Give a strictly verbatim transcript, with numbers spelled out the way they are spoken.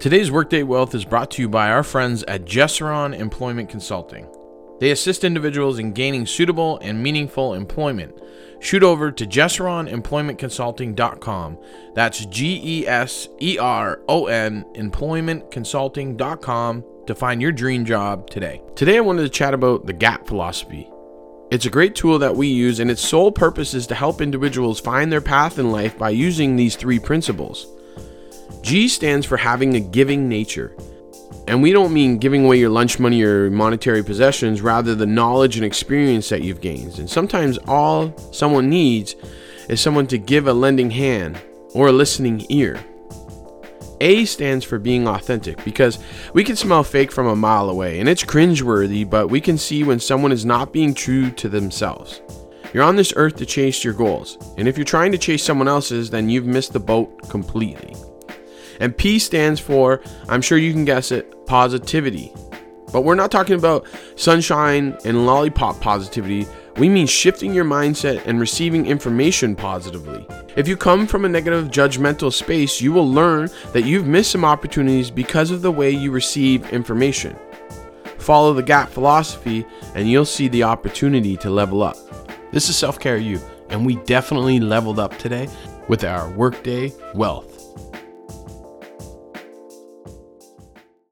Today's Workday Wealth is brought to you by our friends at Geseron Employment Consulting. They assist individuals in gaining suitable and meaningful employment. Shoot over to geseron employment consulting dot com. That's G E S E R O N employment consulting dot com to find your dream job today. Today I wanted to chat about the GAP philosophy. It's a great tool that we use, and its sole purpose is to help individuals find their path in life by using these three principles. G stands for having a giving nature. And we don't mean giving away your lunch money or monetary possessions, rather the knowledge and experience that you've gained. And sometimes all someone needs is someone to give a lending hand or a listening ear. A stands for being authentic, because we can smell fake from a mile away, and it's cringeworthy, but we can see when someone is not being true to themselves. You're on this earth to chase your goals, and if you're trying to chase someone else's, then you've missed the boat completely. And P stands for, I'm sure you can guess it, positivity. But we're not talking about sunshine and lollipop positivity. We mean shifting your mindset and receiving information positively. If you come from a negative, judgmental space, you will learn that you've missed some opportunities because of the way you receive information. Follow the GAP philosophy and you'll see the opportunity to level up. This is Self Care U, and we definitely leveled up today with our Workday Wealth.